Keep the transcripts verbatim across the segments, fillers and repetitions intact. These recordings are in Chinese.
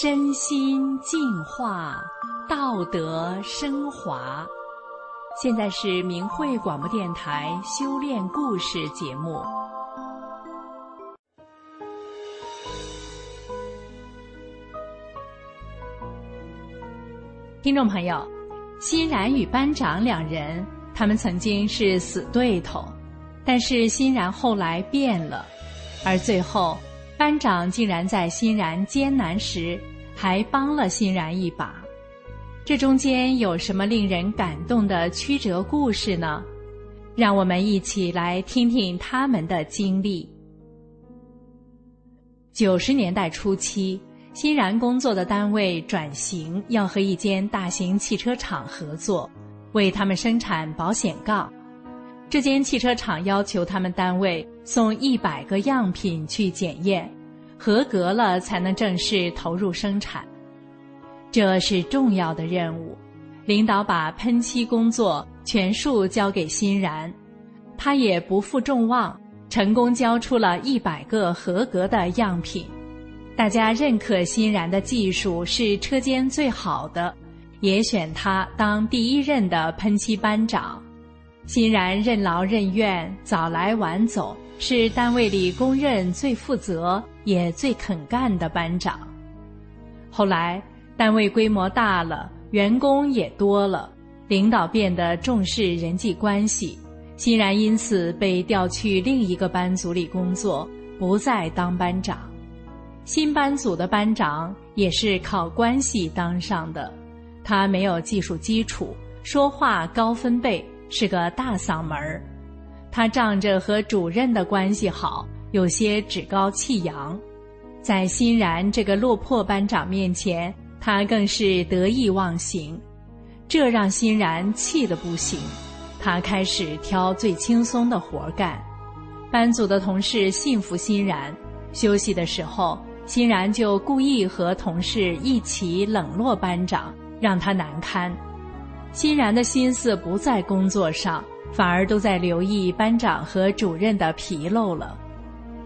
身心净化，道德升华。现在是明慧广播电台修炼故事节目。听众朋友，欣然与班长两人，他们曾经是死对头，但是欣然后来变了，而最后班长竟然在欣然艰难时还帮了欣然一把。这中间有什么令人感动的曲折故事呢？让我们一起来听听他们的经历。九十年代初期，欣然工作的单位转型，要和一间大型汽车厂合作，为他们生产保险杠。这间汽车厂要求他们单位送一百个样品去检验，合格了才能正式投入生产。这是重要的任务，领导把喷漆工作全数交给欣然，他也不负众望，成功交出了一百个合格的样品。大家认可欣然的技术是车间最好的，也选他当第一任的喷漆班长。欣然任劳任怨，早来晚走，是单位里公认最负责也最肯干的班长。后来单位规模大了，员工也多了，领导变得重视人际关系，欣然因此被调去另一个班组里工作，不再当班长。新班组的班长也是靠关系当上的，他没有技术基础，说话高分贝，是个大嗓门儿。他仗着和主任的关系好，有些趾高气扬，在欣然这个落魄班长面前，他更是得意忘形，这让欣然气得不行。他开始挑最轻松的活干，班组的同事信服欣然，休息的时候欣然就故意和同事一起冷落班长，让他难堪。欣然的心思不在工作上，反而都在留意班长和主任的纰漏了。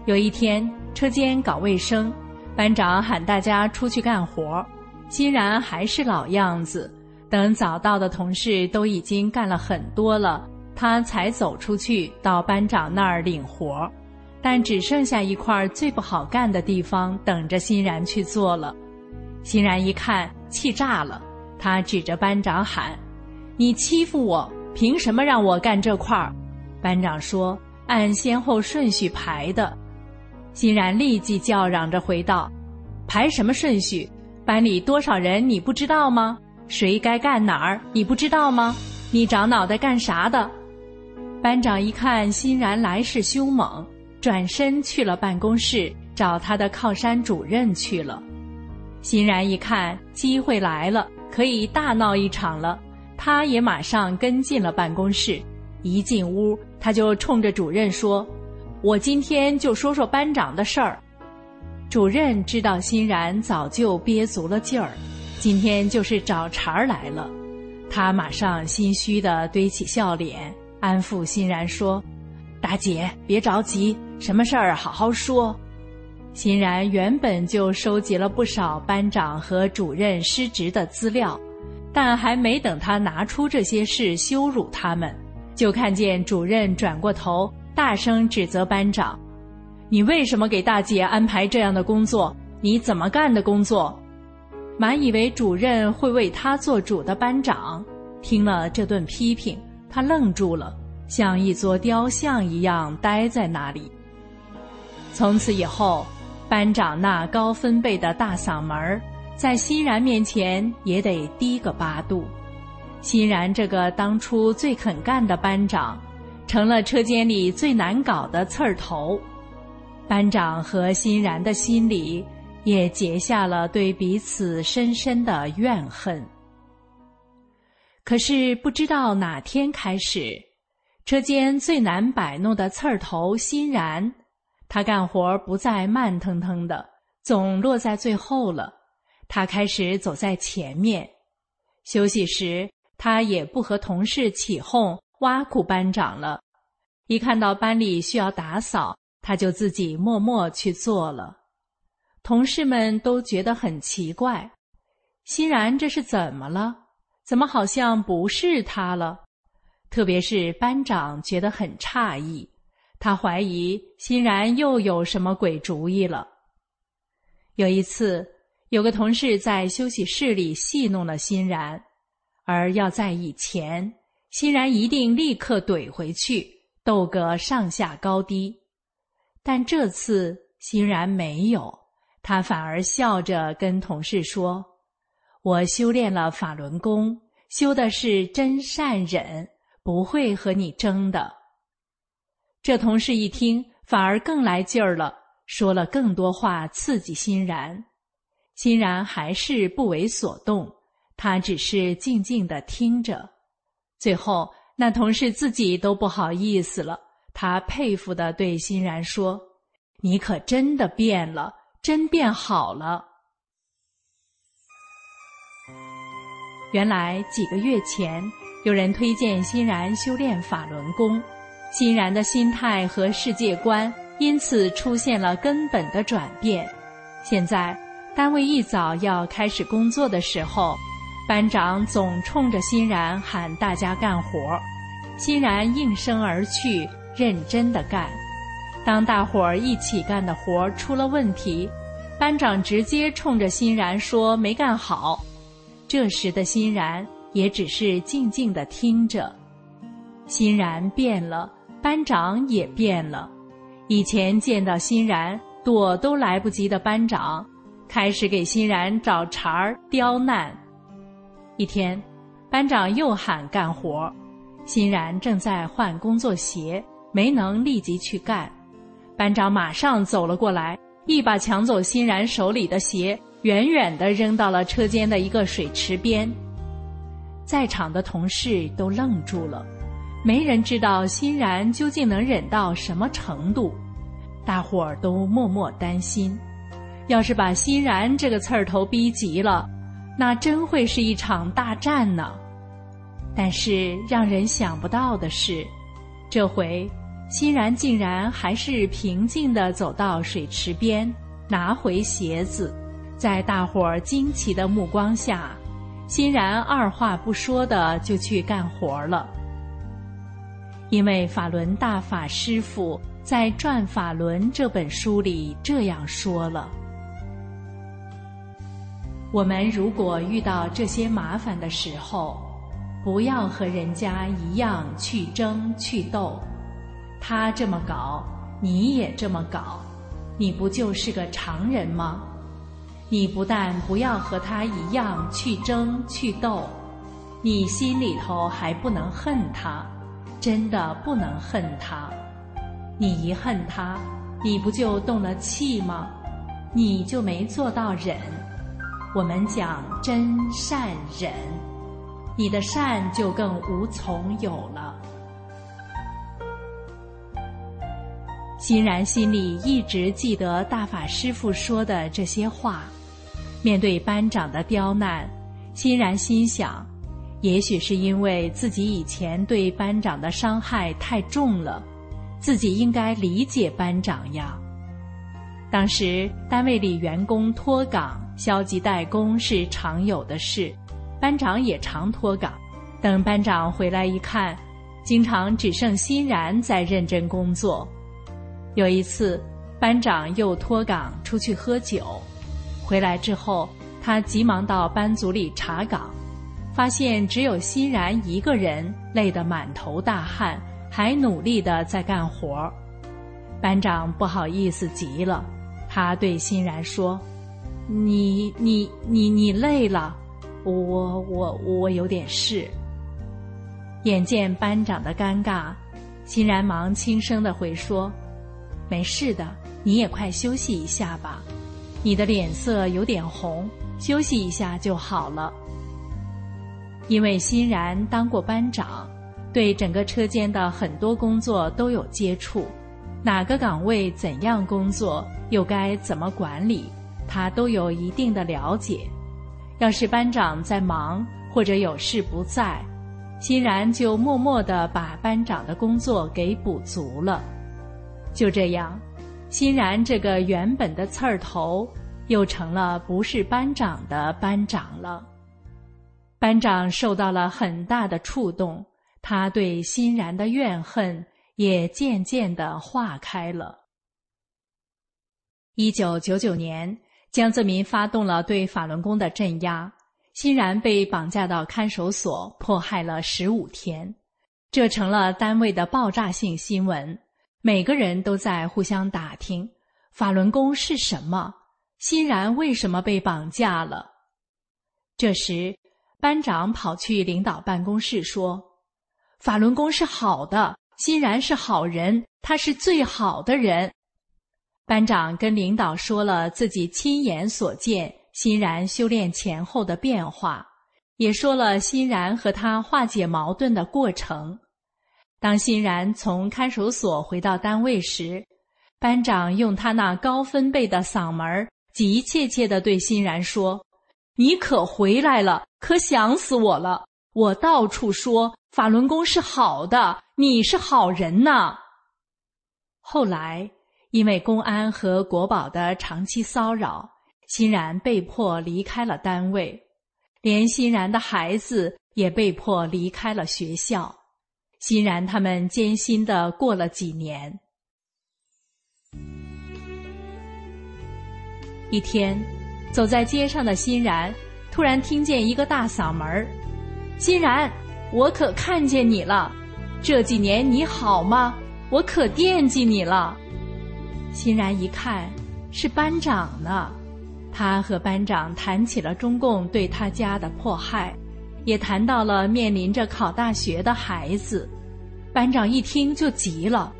有一天车间搞卫生，班长喊大家出去干活，欣然还是老样子，等早到的同事都已经干了很多了，他才走出去到班长那儿领活，但只剩下一块最不好干的地方等着欣然去做了。欣然一看气炸了，他指着班长喊：你欺负我，凭什么让我干这块儿？班长说：按先后顺序排的。欣然立即叫嚷着回道：排什么顺序？班里多少人你不知道吗？谁该干哪儿你不知道吗？你长脑袋干啥的？班长一看欣然来势凶猛，转身去了办公室，找他的靠山主任去了。欣然一看机会来了，可以大闹一场了，他也马上跟进了办公室。一进屋他就冲着主任说：我今天就说说班长的事儿。主任知道欣然早就憋足了劲儿，今天就是找茬来了，他马上心虚地堆起笑脸，安抚欣然说：大姐别着急，什么事儿好好说。欣然原本就收集了不少班长和主任失职的资料，但还没等他拿出这些事羞辱他们，就看见主任转过头大声指责班长：你为什么给大姐安排这样的工作？你怎么干的工作？满以为主任会为他做主的班长听了这顿批评，他愣住了，像一座雕像一样呆在那里。从此以后，班长那高分贝的大嗓门在欣然面前也得低个八度。欣然这个当初最肯干的班长，成了车间里最难搞的刺儿头。班长和欣然的心里也结下了对彼此深深的怨恨。可是不知道哪天开始，车间最难摆弄的刺儿头欣然，他干活不再慢腾腾的，总落在最后了，他开始走在前面。休息时他也不和同事起哄挖苦班长了，一看到班里需要打扫，他就自己默默去做了。同事们都觉得很奇怪，欣然这是怎么了？怎么好像不是他了？特别是班长觉得很诧异，他怀疑欣然又有什么鬼主意了。有一次，有个同事在休息室里戏弄了欣然，而要在以前，欣然一定立刻怼回去，斗个上下高低。但这次欣然没有，他反而笑着跟同事说：“我修炼了法轮功，修的是真善忍，不会和你争的。”这同事一听，反而更来劲儿了，说了更多话刺激欣然。欣然还是不为所动，他只是静静地听着。最后那同事自己都不好意思了，他佩服地对欣然说：“你可真的变了，真变好了。”原来几个月前，有人推荐欣然修炼法轮功，欣然的心态和世界观因此出现了根本的转变。现在单位一早要开始工作的时候，班长总冲着欣然喊大家干活，欣然应声而去，认真地干。当大伙儿一起干的活出了问题，班长直接冲着欣然说没干好。这时的欣然也只是静静地听着。欣然变了，班长也变了。以前见到欣然躲都来不及的班长，开始给欣然找茬儿刁难。一天，班长又喊干活，欣然正在换工作鞋，没能立即去干。班长马上走了过来，一把抢走欣然手里的鞋，远远地扔到了车间的一个水池边。在场的同事都愣住了，没人知道欣然究竟能忍到什么程度，大伙儿都默默担心。要是把欣然这个刺儿头逼急了，那真会是一场大战呢。但是让人想不到的是，这回欣然竟然还是平静地走到水池边，拿回鞋子。在大伙儿惊奇的目光下，欣然二话不说的就去干活了。因为法轮大法师父在《转法轮》这本书里这样说了，我们如果遇到这些麻烦的时候，不要和人家一样去争去斗，他这么搞，你也这么搞，你不就是个常人吗？你不但不要和他一样去争去斗，你心里头还不能恨他，真的不能恨他。你一恨他，你不就动了气吗？你就没做到忍。我们讲真善忍，你的善就更无从有了。欣然心里一直记得大法师父说的这些话。面对班长的刁难，欣然心想，也许是因为自己以前对班长的伤害太重了，自己应该理解班长呀。当时单位里员工脱岗消极怠工是常有的事，班长也常脱岗。等班长回来一看，经常只剩欣然在认真工作。有一次，班长又脱岗出去喝酒，回来之后，他急忙到班组里查岗，发现只有欣然一个人累得满头大汗，还努力地在干活。班长不好意思极了，他对欣然说：你你你你累了，我我我有点事。眼见班长的尴尬，欣然忙轻声地回说：没事的，你也快休息一下吧，你的脸色有点红，休息一下就好了。因为欣然当过班长，对整个车间的很多工作都有接触，哪个岗位怎样工作，又该怎么管理，他都有一定的了解。要是班长在忙或者有事不在，欣然就默默地把班长的工作给补足了。就这样，欣然这个原本的刺儿头又成了不是班长的班长了。班长受到了很大的触动，他对欣然的怨恨也渐渐地化开了。一九九九年，江泽民发动了对法轮功的镇压，欣然被绑架到看守所，迫害了十五天。这成了单位的爆炸性新闻，每个人都在互相打听，法轮功是什么？欣然为什么被绑架了？这时，班长跑去领导办公室说，法轮功是好的，欣然是好人，他是最好的人。班长跟领导说了自己亲眼所见，欣然修炼前后的变化，也说了欣然和他化解矛盾的过程。当欣然从看守所回到单位时，班长用他那高分贝的嗓门急切切地对欣然说，你可回来了，可想死我了，我到处说法轮功是好的，你是好人呐。后来因为公安和国保的长期骚扰，欣然被迫离开了单位，连欣然的孩子也被迫离开了学校。欣然他们艰辛地过了几年。一天，走在街上的欣然突然听见一个大嗓门，欣然，我可看见你了，这几年你好吗？我可惦记你了。欣然一看，是班长呢。他和班长谈起了中共对他家的迫害，也谈到了面临着考大学的孩子。班长一听就急了，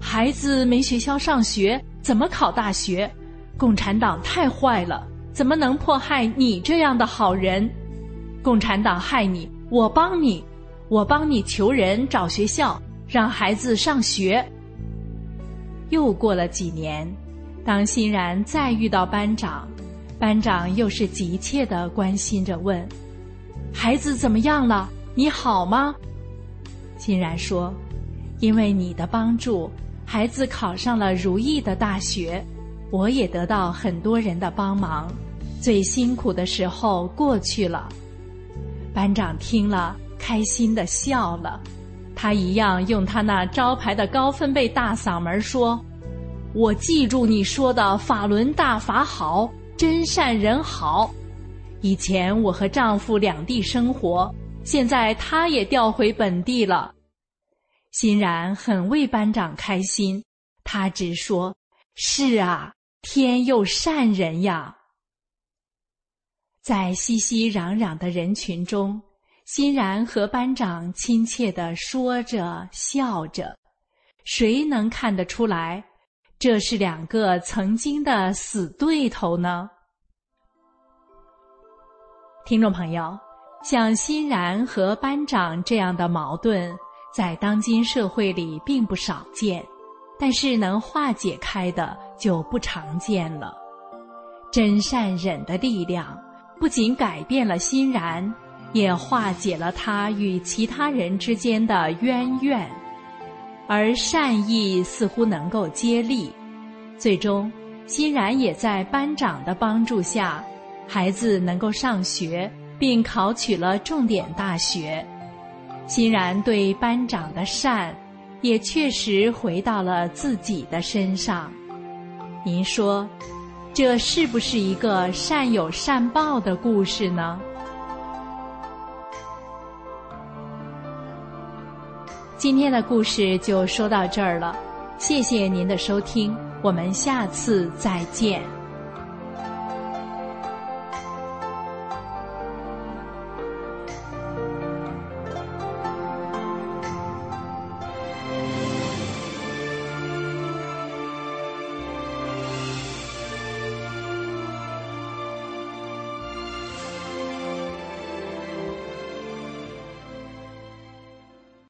孩子没学校上学，怎么考大学？共产党太坏了，怎么能迫害你这样的好人？共产党害你，我帮你，我帮你求人找学校，让孩子上学。又过了几年，当欣然再遇到班长，班长又是急切地关心着问，孩子怎么样了？你好吗？欣然说，因为你的帮助，孩子考上了如意的大学，我也得到很多人的帮忙，最辛苦的时候过去了。班长听了，开心地笑了，他一样用他那招牌的高分贝大嗓门说，我记住你说的法轮大法好，真善人好。以前我和丈夫两地生活，现在他也调回本地了。欣然很为班长开心，他直说，是啊，天佑善人呀。在熙熙攘攘的人群中，欣然和班长亲切地说着笑着，谁能看得出来这是两个曾经的死对头呢？听众朋友，像欣然和班长这样的矛盾在当今社会里并不少见，但是能化解开的就不常见了。真善忍的力量不仅改变了欣然，也化解了他与其他人之间的渊源，而善意似乎能够接力。最终，欣然也在班长的帮助下，孩子能够上学，并考取了重点大学。欣然对班长的善也确实回到了自己的身上。您说，这是不是一个善有善报的故事呢？今天的故事就说到这儿了，谢谢您的收听，我们下次再见。